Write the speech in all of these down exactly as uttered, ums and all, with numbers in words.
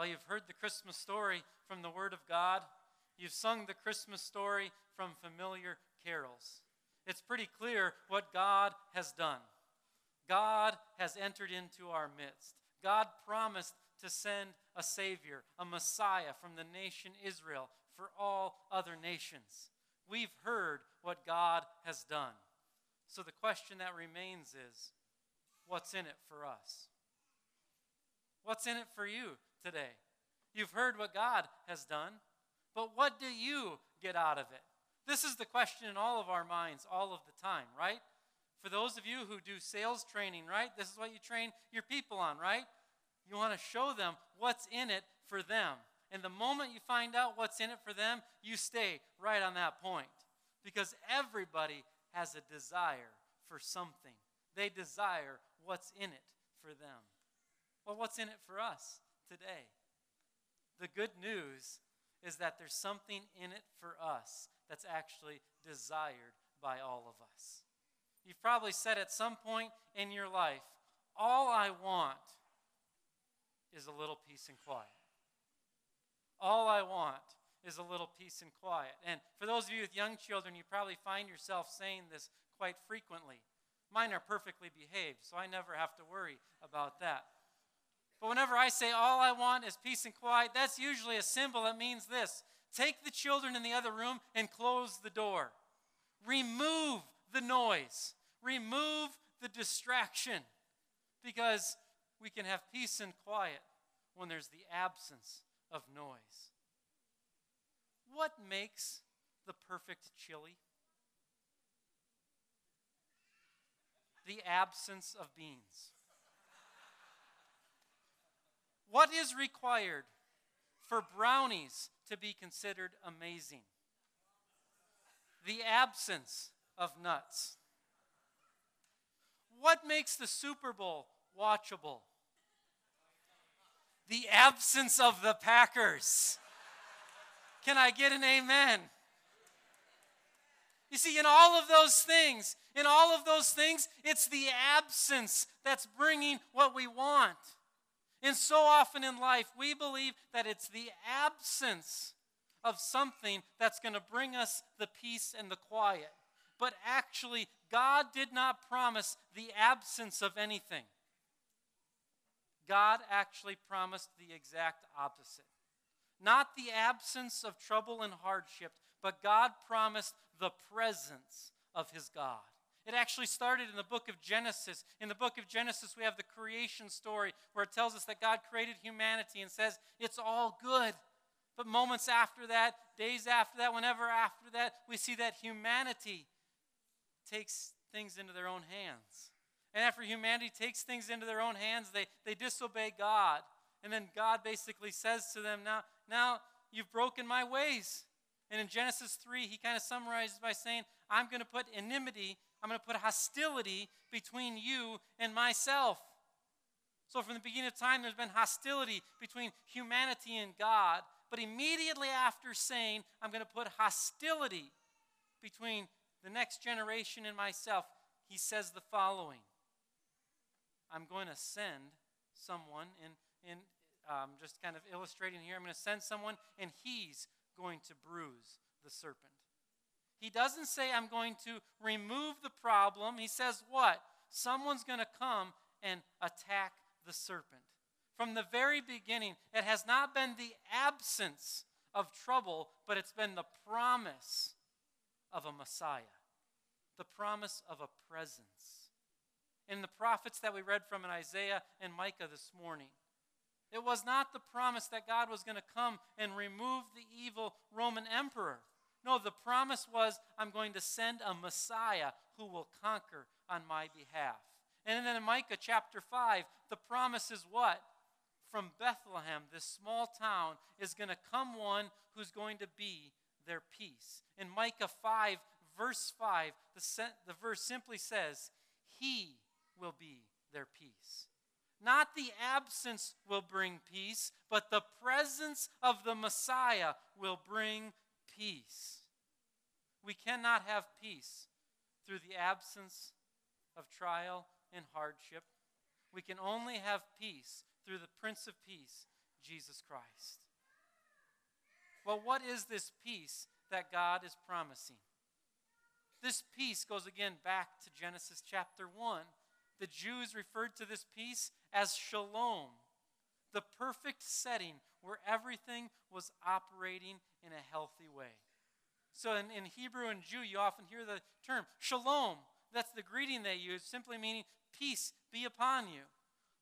Well, you've heard the Christmas story from the Word of God. You've sung the Christmas story from familiar carols. It's pretty clear what God has done. God has entered into our midst. God promised to send a Savior, a Messiah from the nation Israel for all other nations. We've heard what God has done. So the question that remains is, what's in it for us? What's in it for you today? You've heard what God has done, but what do you get out of it? This is the question in all of our minds all of the time, right? For those of you who do sales training, right? This is what you train your people on, right? You want to show them what's in it for them. And the moment you find out what's in it for them, you stay right on that point. Because everybody has a desire for something. They desire what's in it for them. Well, what's in it for us today? The good news is that there's something in it for us that's actually desired by all of us. You've probably said at some point in your life, all I want is a little peace and quiet. All I want is a little peace and quiet. And for those of you with young children, you probably find yourself saying this quite frequently. Mine are perfectly behaved, so I never have to worry about that. But whenever I say all I want is peace and quiet, that's usually a symbol that means this. Take the children in the other room and close the door. Remove the noise. Remove the distraction. Because we can have peace and quiet when there's the absence of noise. What makes the perfect chili? The absence of beans. What is required for brownies to be considered amazing? The absence of nuts. What makes the Super Bowl watchable? The absence of the Packers. Can I get an amen? You see, in all of those things, in all of those things, it's the absence that's bringing what we want. And so often in life, we believe that it's the absence of something that's going to bring us the peace and the quiet. But actually, God did not promise the absence of anything. God actually promised the exact opposite. Not the absence of trouble and hardship, but God promised the presence of his God. It actually started in the book of Genesis. In the book of Genesis, we have the creation story where it tells us that God created humanity and says, it's all good. But moments after that, days after that, whenever after that, we see that humanity takes things into their own hands. And after humanity takes things into their own hands, they, they disobey God. And then God basically says to them, now, now you've broken my ways. And in Genesis three, he kind of summarizes by saying, I'm going to put enmity, I'm going to put hostility between you and myself. So from the beginning of time, there's been hostility between humanity and God. But immediately after saying, I'm going to put hostility between the next generation and myself, he says the following. I'm going to send someone, and in, in, um, just kind of illustrating here, I'm going to send someone, and he's going to bruise the serpent. He doesn't say, I'm going to remove the problem. He says what? Someone's going to come and attack the serpent. From the very beginning, it has not been the absence of trouble, but it's been the promise of a Messiah, the promise of a presence. In the prophets that we read from in Isaiah and Micah this morning, it was not the promise that God was going to come and remove the evil Roman emperor. No, the promise was, I'm going to send a Messiah who will conquer on my behalf. And then in Micah chapter five, the promise is what? From Bethlehem, this small town, is going to come one who's going to be their peace. In Micah five, verse five, the, the verse simply says, he will be their peace. Not the absence will bring peace, but the presence of the Messiah will bring peace. We cannot have peace through the absence of trial and hardship. We can only have peace through the Prince of Peace, Jesus Christ. Well, what is this peace that God is promising? This peace goes again back to Genesis chapter one. The Jews referred to this peace as shalom, the perfect setting where everything was operating in a healthy way. So in, in Hebrew and Jew, you often hear the term shalom. That's the greeting they use, simply meaning peace be upon you.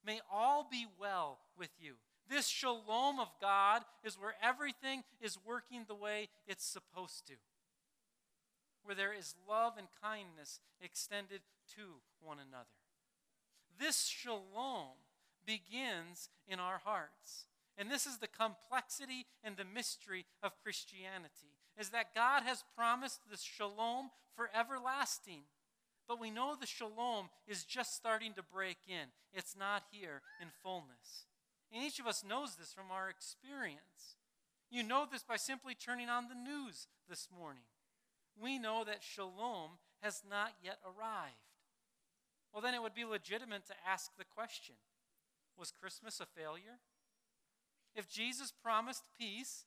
May all be well with you. This shalom of God is where everything is working the way it's supposed to, where there is love and kindness extended to one another. This shalom begins in our hearts. And this is the complexity and the mystery of Christianity, is that God has promised this shalom for everlasting. But we know the shalom is just starting to break in. It's not here in fullness. And each of us knows this from our experience. You know this by simply turning on the news this morning. We know that shalom has not yet arrived. Well, then it would be legitimate to ask the question, was Christmas a failure? If Jesus promised peace,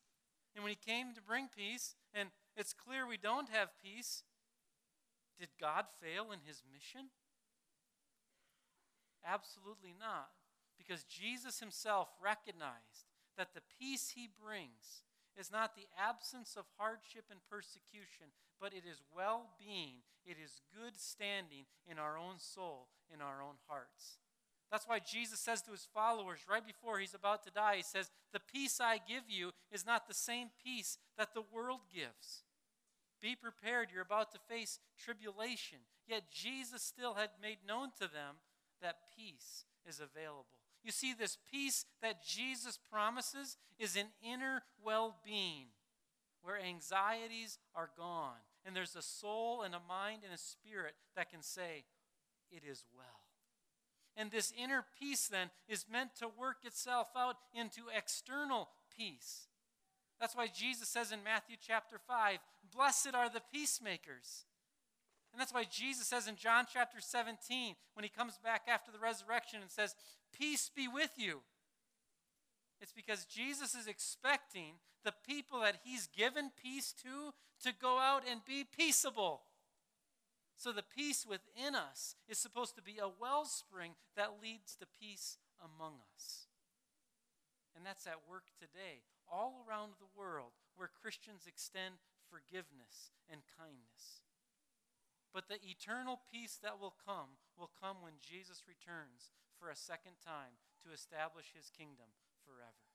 and when he came to bring peace, and it's clear we don't have peace, did God fail in his mission? Absolutely not. Because Jesus himself recognized that the peace he brings is not the absence of hardship and persecution, but it is well-being, it is good standing in our own soul, in our own hearts. That's why Jesus says to his followers right before he's about to die, he says, "The peace I give you is not the same peace that the world gives. Be prepared, you're about to face tribulation." Yet Jesus still had made known to them that peace is available. You see, this peace that Jesus promises is an inner well-being where anxieties are gone. And there's a soul and a mind and a spirit that can say, it is well. And this inner peace then is meant to work itself out into external peace. That's why Jesus says in Matthew chapter five, "Blessed are the peacemakers." And that's why Jesus says in John chapter seventeen, when he comes back after the resurrection and says, "Peace be with you." It's because Jesus is expecting the people that he's given peace to to go out and be peaceable. So the peace within us is supposed to be a wellspring that leads to peace among us. And that's at work today, all around the world, where Christians extend forgiveness and kindness. But the eternal peace that will come, will come when Jesus returns for a second time to establish his kingdom forever.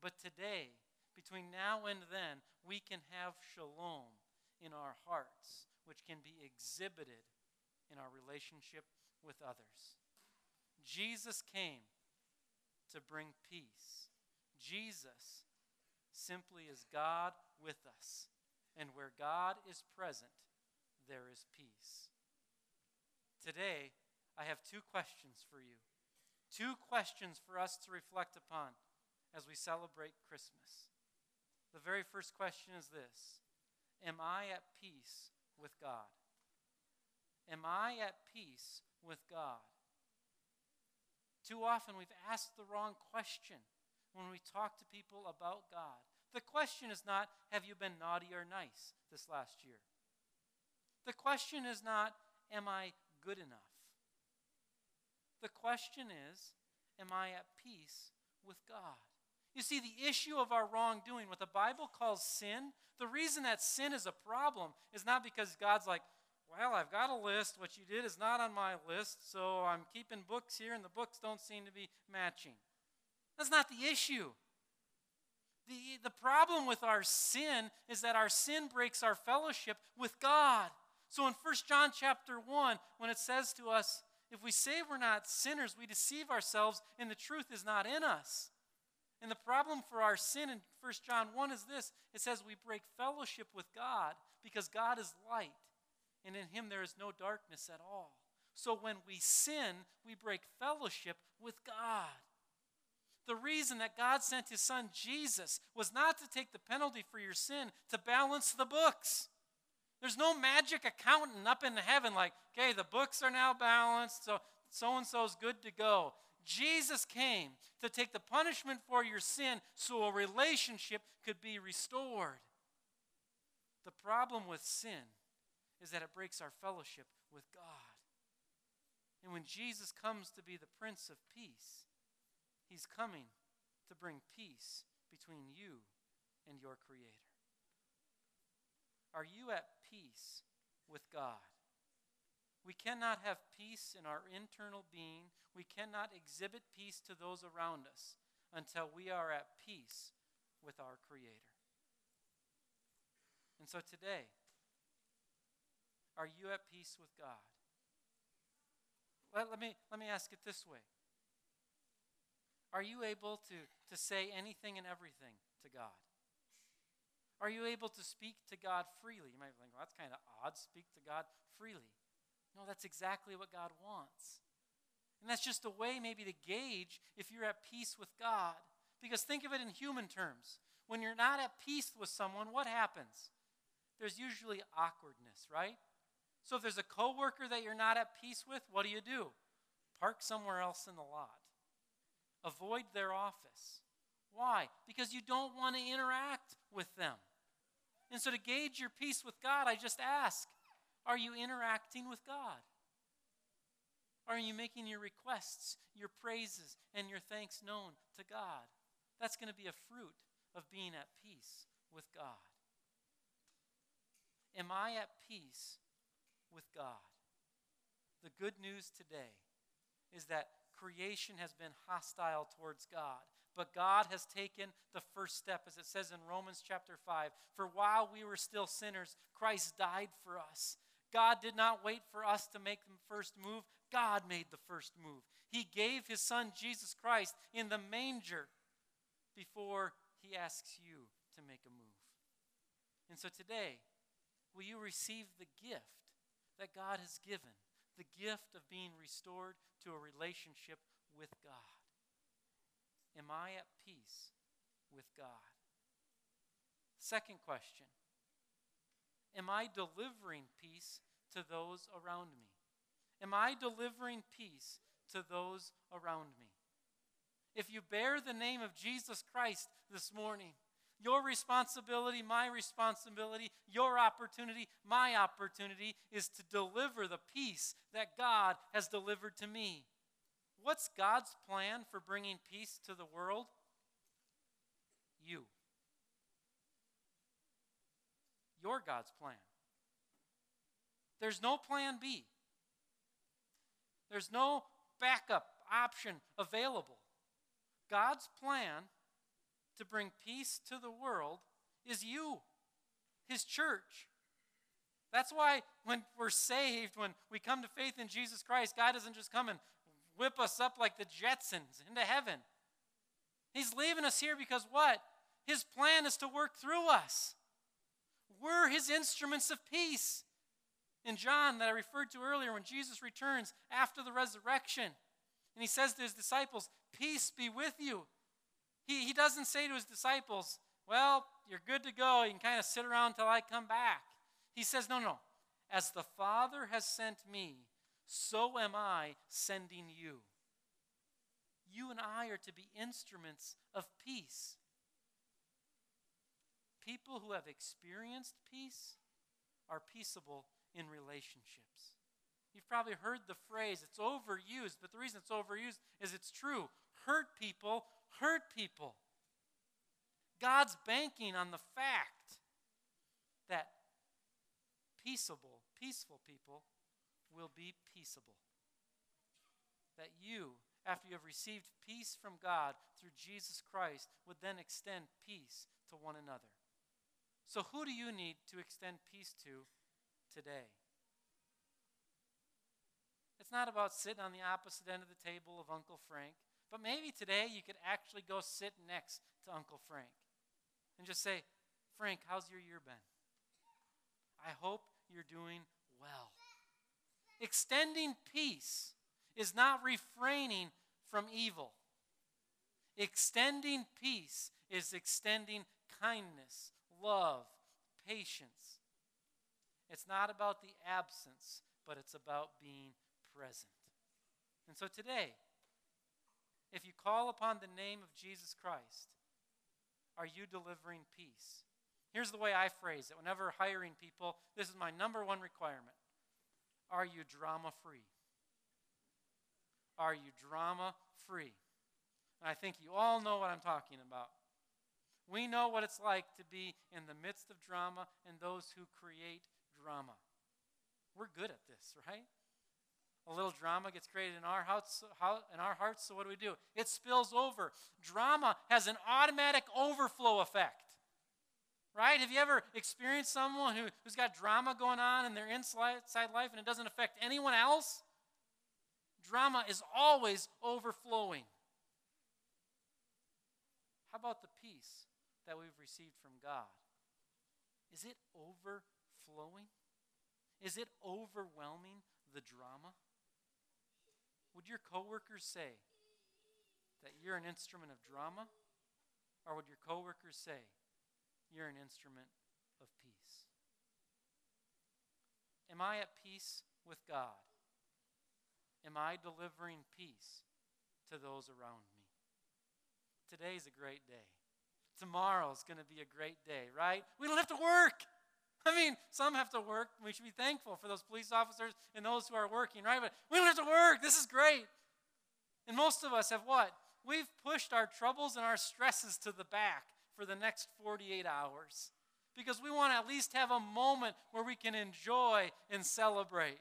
But today, between now and then, we can have shalom in our hearts, which can be exhibited in our relationship with others. Jesus came to bring peace. Jesus simply is God with us. And where God is present, there is peace. Today, I have two questions for you. Two questions for us to reflect upon as we celebrate Christmas. The very first question is this: am I at peace with God? Am I at peace with God? Too often we've asked the wrong question when we talk to people about God. The question is not, have you been naughty or nice this last year? The question is not, am I good enough? The question is, am I at peace with God? You see, the issue of our wrongdoing, what the Bible calls sin, the reason that sin is a problem is not because God's like, well, I've got a list. What you did is not on my list, so I'm keeping books here, and the books don't seem to be matching. That's not the issue. The, the problem with our sin is that our sin breaks our fellowship with God. So in First John chapter one, when it says to us, if we say we're not sinners, we deceive ourselves and the truth is not in us. And the problem for our sin in First John one is this. It says we break fellowship with God because God is light and in him there is no darkness at all. So when we sin, we break fellowship with God. The reason that God sent his son Jesus was not to take the penalty for your sin, to balance the books. There's no magic accountant up in heaven like, okay, the books are now balanced, so so-and-so's good to go. Jesus came to take the punishment for your sin so a relationship could be restored. The problem with sin is that it breaks our fellowship with God. And when Jesus comes to be the Prince of Peace, he's coming to bring peace between you and your Creator. Are you at peace with God? We cannot have peace in our internal being. We cannot exhibit peace to those around us until we are at peace with our Creator. And so today, are you at peace with God? Let, let me, let me ask it this way. Are you able to, to say anything and everything to God? Are you able to speak to God freely? You might be like, well, that's kind of odd, speak to God freely. No, that's exactly what God wants. And that's just a way maybe to gauge if you're at peace with God. Because think of it in human terms. When you're not at peace with someone, what happens? There's usually awkwardness, right? So if there's a coworker that you're not at peace with, what do you do? Park somewhere else in the lot. Avoid their office. Why? Because you don't want to interact with them. And so to gauge your peace with God, I just ask, are you interacting with God? Are you making your requests, your praises, and your thanks known to God? That's going to be a fruit of being at peace with God. Am I at peace with God? The good news today is that creation has been hostile towards God, but God has taken the first step, as it says in Romans chapter five. For while we were still sinners, Christ died for us. God did not wait for us to make the first move. God made the first move. He gave his son, Jesus Christ, in the manger before he asks you to make a move. And so today, will you receive the gift that God has given, the gift of being restored to a relationship with God? Am I at peace with God? Second question. Am I delivering peace to those around me? Am I delivering peace to those around me? If you bear the name of Jesus Christ this morning, your responsibility, my responsibility, your opportunity, my opportunity is to deliver the peace that God has delivered to me. What's God's plan for bringing peace to the world? You. You're God's plan. There's no plan B. There's no backup option available. God's plan to bring peace to the world is you, his church. That's why when we're saved, when we come to faith in Jesus Christ, God doesn't just come and whip us up like the Jetsons into heaven. He's leaving us here because what? His plan is to work through us. We're his instruments of peace. In John, that I referred to earlier, when Jesus returns after the resurrection, and he says to his disciples, peace be with you. He, he doesn't say to his disciples, well, you're good to go. You can kind of sit around till I come back. He says, no, no. As the Father has sent me, so am I sending you. You and I are to be instruments of peace. People who have experienced peace are peaceable in relationships. You've probably heard the phrase, it's overused, but the reason it's overused is it's true. Hurt people, hurt people. God's banking on the fact that peaceable, peaceful people will be peaceable. That you, after you have received peace from God through Jesus Christ, would then extend peace to one another. So who do you need to extend peace to today? It's not about sitting on the opposite end of the table of Uncle Frank, but maybe today you could actually go sit next to Uncle Frank and just say, Frank, how's your year been? I hope you're doing well. Extending peace is not refraining from evil. Extending peace is extending kindness, love, patience. It's not about the absence, but it's about being present. And so today, If you call upon the name of Jesus Christ, are you delivering peace? Here's the way I phrase it. Whenever hiring people, this is my number one requirement. Are you drama-free? Are you drama-free? And I think you all know what I'm talking about. We know what it's like to be in the midst of drama and those who create drama. We're good at this, right? A little drama gets created in our hearts, in our hearts, so what do we do? It spills over. Drama has an automatic overflow effect, right? Have you ever experienced someone who, who's got drama going on in their inside life and it doesn't affect anyone else? Drama is always overflowing. How about the peace that we've received from God? Is it overflowing? Is it overwhelming the drama? Would your coworkers say that you're an instrument of drama? Or would your coworkers say you're an instrument of peace? Am I at peace with God? Am I delivering peace to those around me? Today's a great day. Tomorrow's going to be a great day, right? We don't have to work. I mean, some have to work. We should be thankful for those police officers and those who are working, right? But we don't have to work. This is great. And most of us have what? We've pushed our troubles and our stresses to the back for the next forty-eight hours because we want to at least have a moment where we can enjoy and celebrate.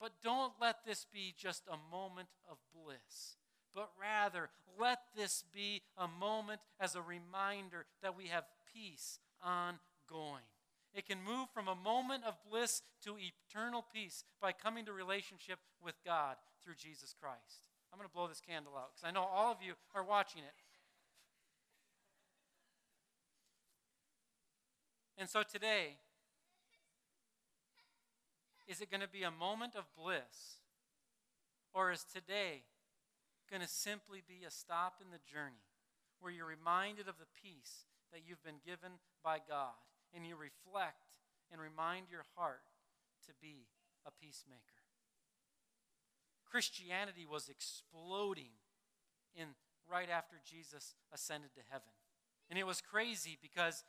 But don't let this be just a moment of bliss. But rather, let this be a moment as a reminder that we have peace ongoing. It can move from a moment of bliss to eternal peace by coming to relationship with God through Jesus Christ. I'm going to blow this candle out because I know all of you are watching it. And so today, is it going to be a moment of bliss, or is today going to simply be a stop in the journey where you're reminded of the peace that you've been given by God and you reflect and remind your heart to be a peacemaker? Christianity was exploding in right after Jesus ascended to heaven. And it was crazy because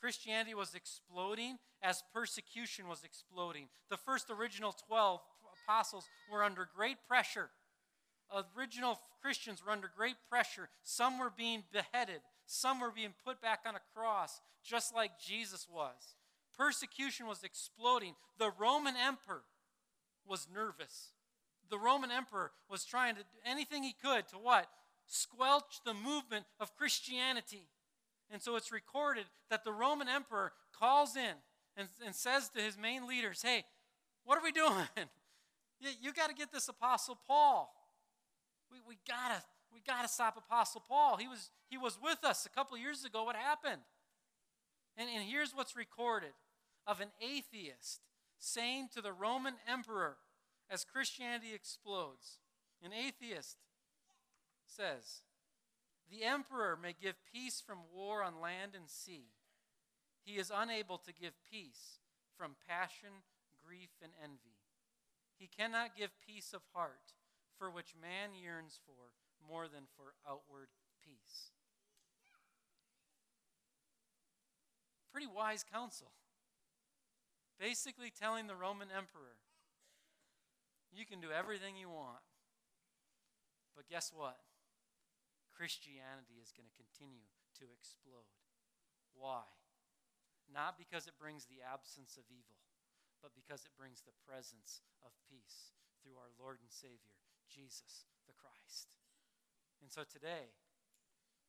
Christianity was exploding as persecution was exploding. The first original twelve apostles were under great pressure. Original Christians were under great pressure. Some were being beheaded. Some were being put back on a cross, just like Jesus was. Persecution was exploding. The Roman emperor was nervous. The Roman emperor was trying to do anything he could to what? Squelch the movement of Christianity. And so it's recorded that the Roman emperor calls in and, and says to his main leaders, hey, what are we doing? you you got to get this Apostle Paul. We, we gotta we gotta stop Apostle Paul. He was he was with us a couple years ago. What happened? And, and here's what's recorded of an atheist saying to the Roman emperor as Christianity explodes. An atheist says, "The emperor may give peace from war on land and sea. He is unable to give peace from passion, grief, and envy. He cannot give peace of heart, for which man yearns for more than for outward peace." Pretty wise counsel. Basically telling the Roman emperor, you can do everything you want, but guess what? Christianity is going to continue to explode. Why? Not because it brings the absence of evil, but because it brings the presence of peace through our Lord and Savior, Jesus the Christ. And so today,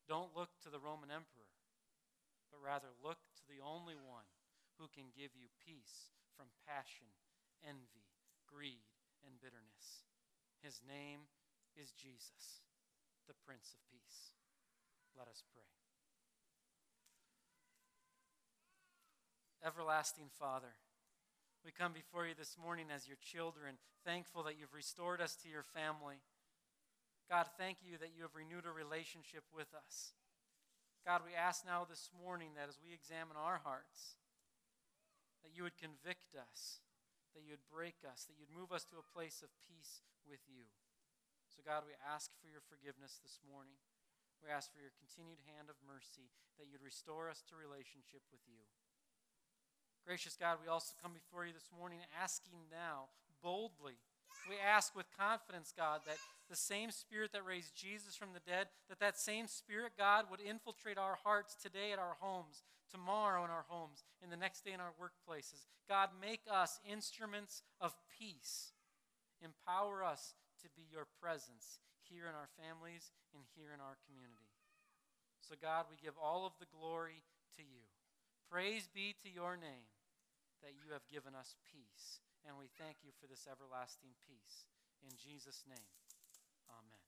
don't look to the Roman emperor, but rather look to the only one who can give you peace from passion, envy, greed, and bitterness. His name is Jesus, the Prince of Peace. Let us pray. Everlasting Father, we come before you this morning as your children, thankful that you've restored us to your family. God, thank you that you have renewed a relationship with us. God, we ask now this morning that as we examine our hearts, that you would convict us, that you would break us, that you'd move us to a place of peace with you. So God, we ask for your forgiveness this morning. We ask for your continued hand of mercy, that you'd restore us to relationship with you. Gracious God, we also come before you this morning asking now, boldly. We ask with confidence, God, that the same Spirit that raised Jesus from the dead, that that same Spirit, God, would infiltrate our hearts today at our homes, tomorrow in our homes, and the next day in our workplaces. God, make us instruments of peace. Empower us to be your presence here in our families and here in our community. So, God, we give all of the glory to you. Praise be to your name that you have given us peace. And we thank you for this everlasting peace. In Jesus' name, amen.